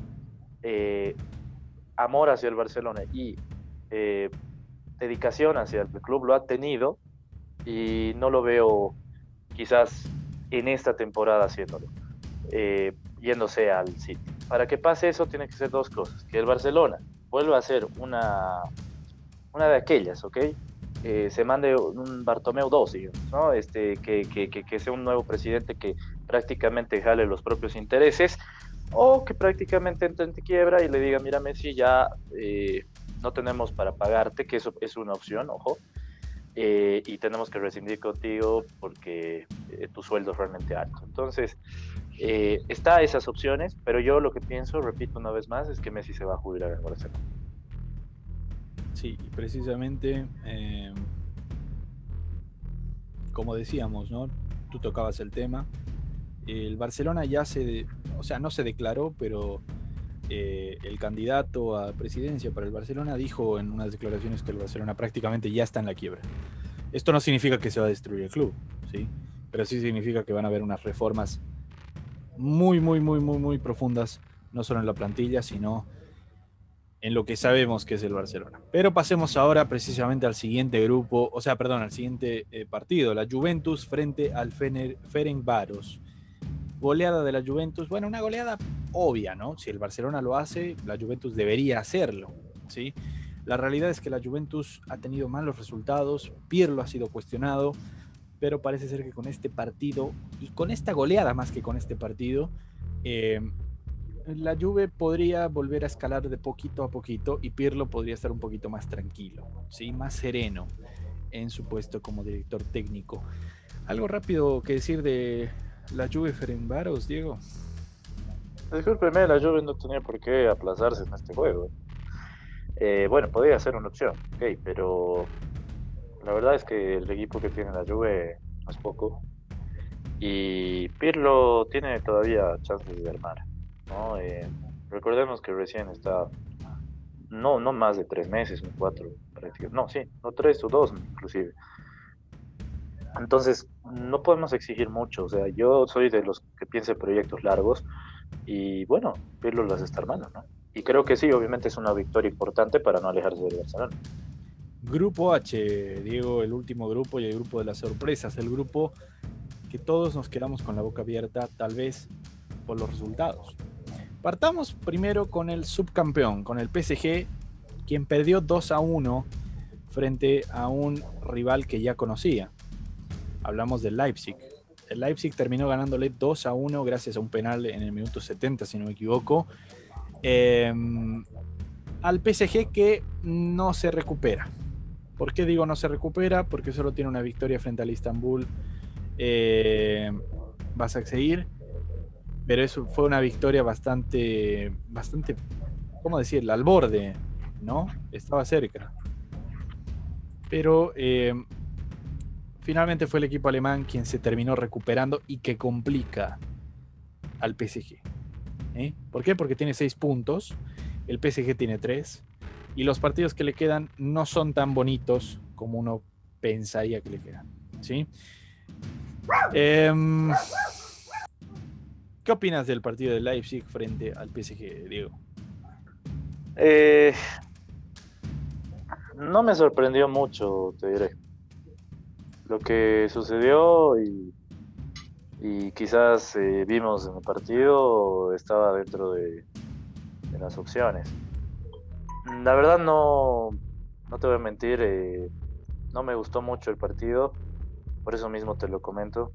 eh, amor hacia el Barcelona y eh, dedicación hacia el club lo ha tenido, y no lo veo quizás en esta temporada haciéndolo. Eh, yéndose al City. Para que pase eso tiene que ser dos cosas: que el Barcelona vuelva a ser una una de aquellas, ¿ok? Eh, se mande un Bartomeu dos, digamos, ¿no? Este, que, que, que, que sea un nuevo presidente que prácticamente jale los propios intereses, o que prácticamente entre en quiebra y le diga: mira, Messi, ya eh, no tenemos para pagarte, que eso es una opción, ojo, eh, y tenemos que rescindir contigo porque eh, tu sueldo es realmente alto. Entonces, Eh, está esas opciones, pero yo lo que pienso, repito una vez más, es que Messi se va a jubilar en Barcelona. Sí, precisamente, eh, como decíamos, ¿no? Tú tocabas el tema. El Barcelona ya se, de, o sea, no se declaró, pero eh, el candidato a presidencia para el Barcelona dijo en unas declaraciones que el Barcelona prácticamente ya está en la quiebra. Esto no significa que se va a destruir el club, ¿sí? Pero sí significa que van a haber unas reformas muy, muy, muy, muy, muy profundas, no solo en la plantilla, sino en lo que sabemos que es el Barcelona. Pero pasemos ahora precisamente al siguiente grupo, o sea, perdón, al siguiente eh, partido, la Juventus frente al Fener, Ferencváros. Goleada de la Juventus, bueno, una goleada obvia, ¿no? Si el Barcelona lo hace, la Juventus debería hacerlo, ¿sí? La realidad es que la Juventus ha tenido malos resultados, Pirlo ha sido cuestionado, pero parece ser que con este partido, y con esta goleada más que con este partido, eh, la Juve podría volver a escalar de poquito a poquito, y Pirlo podría estar un poquito más tranquilo, ¿sí? Más sereno en su puesto como director técnico. ¿Algo rápido que decir de la Juve Ferencváros, Diego? Discúlpeme, la Juve no tenía por qué aplazarse en este juego. Eh, bueno, podría ser una opción, okay, pero... la verdad es que el equipo que tiene la Juve no es poco, y Pirlo tiene todavía chances de armar, ¿no? Eh, recordemos que recién está, no, no más de tres meses, no cuatro, prácticamente, no, sí, no tres o dos inclusive. Entonces, no podemos exigir mucho. O sea, yo soy de los que piensa en proyectos largos y, bueno, Pirlo las está armando, ¿no? Y creo que sí, obviamente es una victoria importante para no alejarse del Barcelona. Grupo H, Diego, el último grupo y el grupo de las sorpresas, el grupo que todos nos quedamos con la boca abierta, tal vez por los resultados. Partamos primero con el subcampeón, con el P S G, quien perdió dos a uno frente a un rival que ya conocía. Hablamos del Leipzig. El Leipzig terminó ganándole dos a uno gracias a un penal en el minuto setenta, si no me equivoco. Eh, al P S G que no se recupera. ¿Por qué digo no se recupera? Porque solo tiene una victoria frente al Istanbul. Eh, vas a seguir. Pero eso fue una victoria bastante, bastante, ¿cómo decirlo? Al borde, ¿no? Estaba cerca. Pero eh, finalmente fue el equipo alemán quien se terminó recuperando y que complica al P S G. ¿Eh? ¿Por qué? Porque tiene seis puntos, el P S G tiene tres, y los partidos que le quedan no son tan bonitos como uno pensaría que le quedan, ¿sí? Eh, ¿Qué opinas del partido de Leipzig frente al P S G, Diego? Eh, no me sorprendió mucho, te diré, lo que sucedió y, y quizás eh, vimos en el partido, estaba dentro de, de las opciones. La verdad no, no te voy a mentir, eh, no me gustó mucho el partido, por eso mismo te lo comento.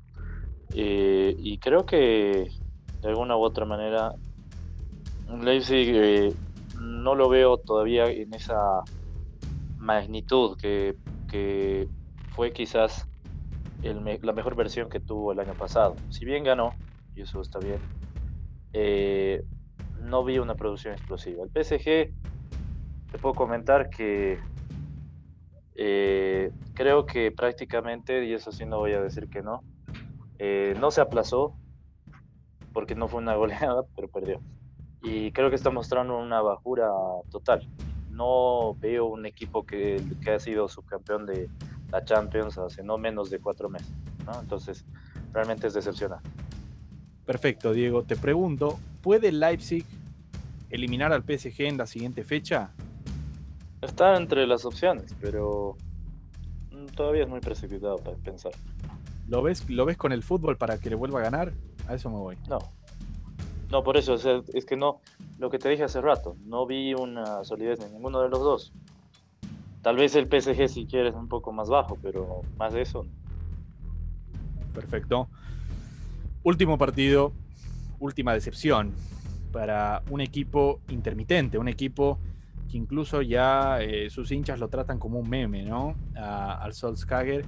Eh, y creo que de alguna u otra manera Leipzig eh, no lo veo todavía en esa magnitud que, que fue quizás el me- la mejor versión que tuvo el año pasado. Si bien ganó, y eso está bien, eh, no vi una producción explosiva. El P S G, te puedo comentar que eh, creo que prácticamente, y eso sí no voy a decir que no, eh, no se aplazó, porque no fue una goleada, pero perdió. Y creo que está mostrando una bajura total. No veo un equipo que, que ha sido subcampeón de la Champions hace no menos de cuatro meses, ¿no? Entonces, realmente es decepcionante. Perfecto, Diego. Te pregunto, ¿puede Leipzig eliminar al P S G en la siguiente fecha? Está entre las opciones, pero todavía es muy precipitado para pensar. ¿Lo ves, lo ves con el fútbol para que le vuelva a ganar? A eso me voy. No, no por eso, o sea, es que no, lo que te dije hace rato, no vi una solidez en ninguno de los dos. Tal vez el P S G si quieres un poco más bajo, pero más de eso. Perfecto. Último partido, última decepción para un equipo intermitente, un equipo que incluso ya eh, sus hinchas lo tratan como un meme, ¿no? A, al Solskjaer,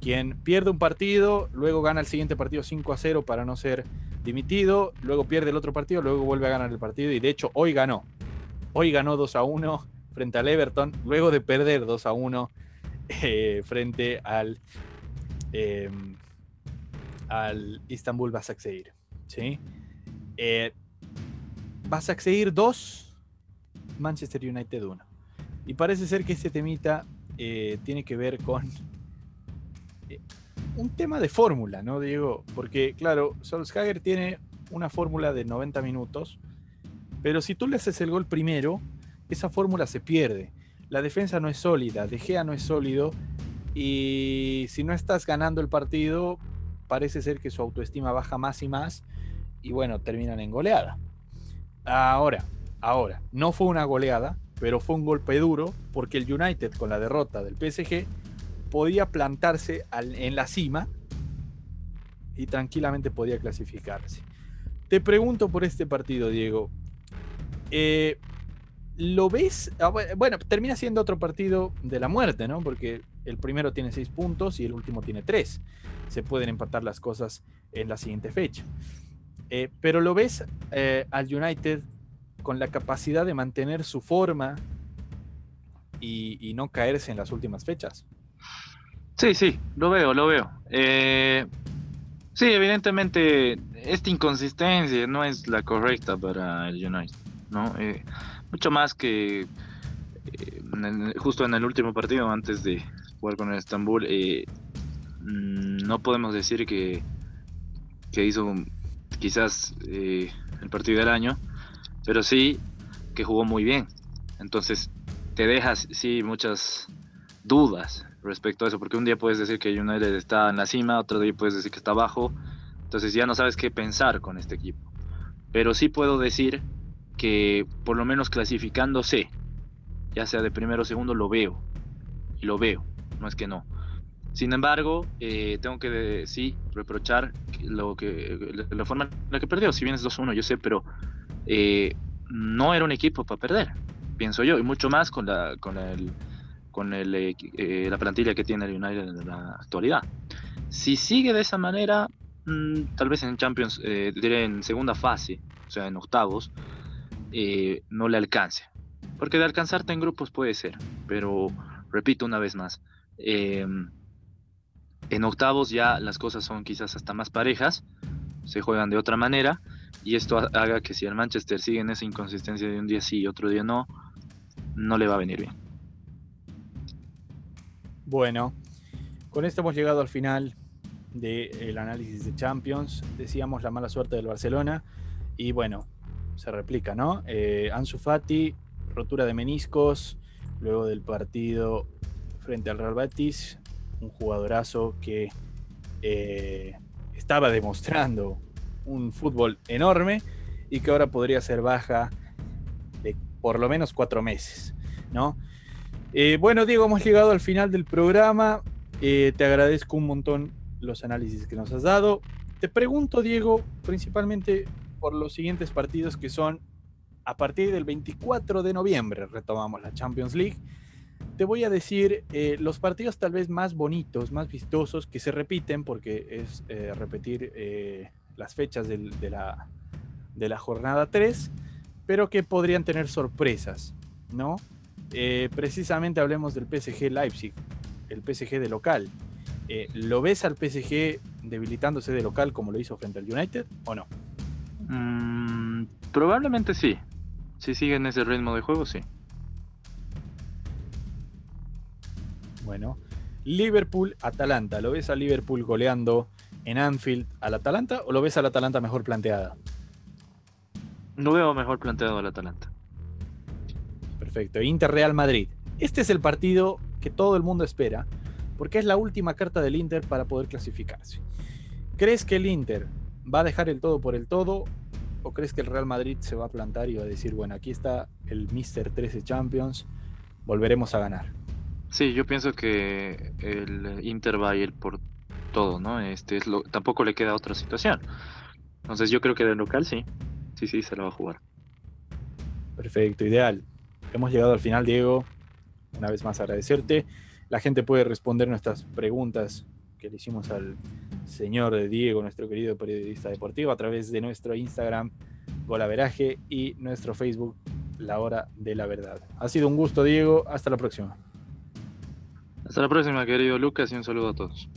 quien pierde un partido, luego gana el siguiente partido cinco a cero para no ser dimitido, luego pierde el otro partido, luego vuelve a ganar el partido y de hecho hoy ganó. Hoy ganó dos a uno frente al Everton, luego de perder dos a uno eh, frente al, eh, al Istanbul Başakşehir, ¿sí? Eh, Başakşehir dos, Manchester United uno. Y parece ser que este temita eh, tiene que ver con un tema de fórmula, ¿no, Diego? Porque, claro, Solskjaer tiene una fórmula de noventa minutos, pero si tú le haces el gol primero, esa fórmula se pierde. La defensa no es sólida, De Gea no es sólido, y si no estás ganando el partido, parece ser que su autoestima baja más y más, y bueno, terminan en goleada. Ahora, ahora, no fue una goleada, pero fue un golpe duro, porque el United, con la derrota del P S G, podía plantarse al, en la cima y tranquilamente podía clasificarse. Te pregunto por este partido, Diego. Eh, ¿Lo ves? Bueno, termina siendo otro partido de la muerte, ¿no? Porque el primero tiene seis puntos y el último tiene tres. Se pueden empatar las cosas en la siguiente fecha. Eh, pero ¿lo ves eh, al United con la capacidad de mantener su forma y, y no caerse en las últimas fechas? Sí, sí, lo veo, lo veo. Eh, sí, evidentemente esta inconsistencia no es la correcta para el United, ¿no? Eh, mucho más que eh, en el, justo en el último partido antes de jugar con el Estambul, eh, mmm, no podemos decir que, que hizo quizás eh, el partido del año, pero sí que jugó muy bien. Entonces te dejas sí muchas dudas respecto a eso, porque un día puedes decir que United está en la cima, otro día puedes decir que está abajo, entonces ya no sabes qué pensar con este equipo. Pero sí puedo decir que por lo menos clasificándose, ya sea de primero o segundo, lo veo, y lo veo, no es que no. Sin embargo, eh, tengo que de, sí reprochar lo que, la forma en la que perdió. Si bien es dos uno, yo sé, pero eh, no era un equipo para perder, pienso yo, y mucho más con la con el, con el, eh, la plantilla que tiene el United en la actualidad. Si sigue de esa manera, mmm, tal vez en Champions, eh, diré en segunda fase, o sea, en octavos, eh, no le alcance. Porque de alcanzarte en grupos puede ser, pero repito una vez más, eh, en octavos ya las cosas son quizás hasta más parejas, se juegan de otra manera, y esto haga que si el Manchester sigue en esa inconsistencia de un día sí y otro día no, no le va a venir bien. Bueno, con esto hemos llegado al final del análisis de Champions. Decíamos la mala suerte del Barcelona, y bueno, se replica, ¿no? Eh, Ansu Fati, rotura de meniscos, luego del partido frente al Real Betis, un jugadorazo que eh, estaba demostrando un fútbol enorme y que ahora podría ser baja de por lo menos cuatro meses, ¿no? Eh, bueno, Diego, hemos llegado al final del programa. Eh, te agradezco un montón los análisis que nos has dado. Te pregunto, Diego, principalmente por los siguientes partidos, que son a partir del veinticuatro de noviembre, retomamos la Champions League. Te voy a decir eh, los partidos tal vez más bonitos, más vistosos, que se repiten, porque es eh, repetir eh, las fechas del, de, la, de la jornada tres, pero que podrían tener sorpresas, ¿no? Eh, precisamente hablemos del P S G Leipzig, el P S G de local. Eh, ¿Lo ves al P S G debilitándose de local como lo hizo frente al United o no? Mm, probablemente sí. Si siguen ese ritmo de juego, sí. Bueno, Liverpool-Atalanta. ¿Lo ves a Liverpool goleando en Anfield al Atalanta o lo ves al Atalanta mejor planteada? Lo veo mejor planteado al Atalanta. Perfecto. Inter-Real Madrid. Este es el partido que todo el mundo espera porque es la última carta del Inter para poder clasificarse. ¿Crees que el Inter va a dejar el todo por el todo o crees que el Real Madrid se va a plantar y va a decir, bueno, aquí está el míster trece Champions, volveremos a ganar? Sí, yo pienso que el Inter va a ir por todo, ¿no? Este es lo, tampoco le queda otra situación. Entonces yo creo que del local sí, sí, sí, se la va a jugar. Perfecto, ideal. Hemos llegado al final, Diego. Una vez más agradecerte. La gente puede responder nuestras preguntas que le hicimos al señor Diego, nuestro querido periodista deportivo, a través de nuestro Instagram, Golaveraje, y nuestro Facebook, La Hora de la Verdad. Ha sido un gusto, Diego. Hasta la próxima. Hasta la próxima, querido Lucas, y un saludo a todos.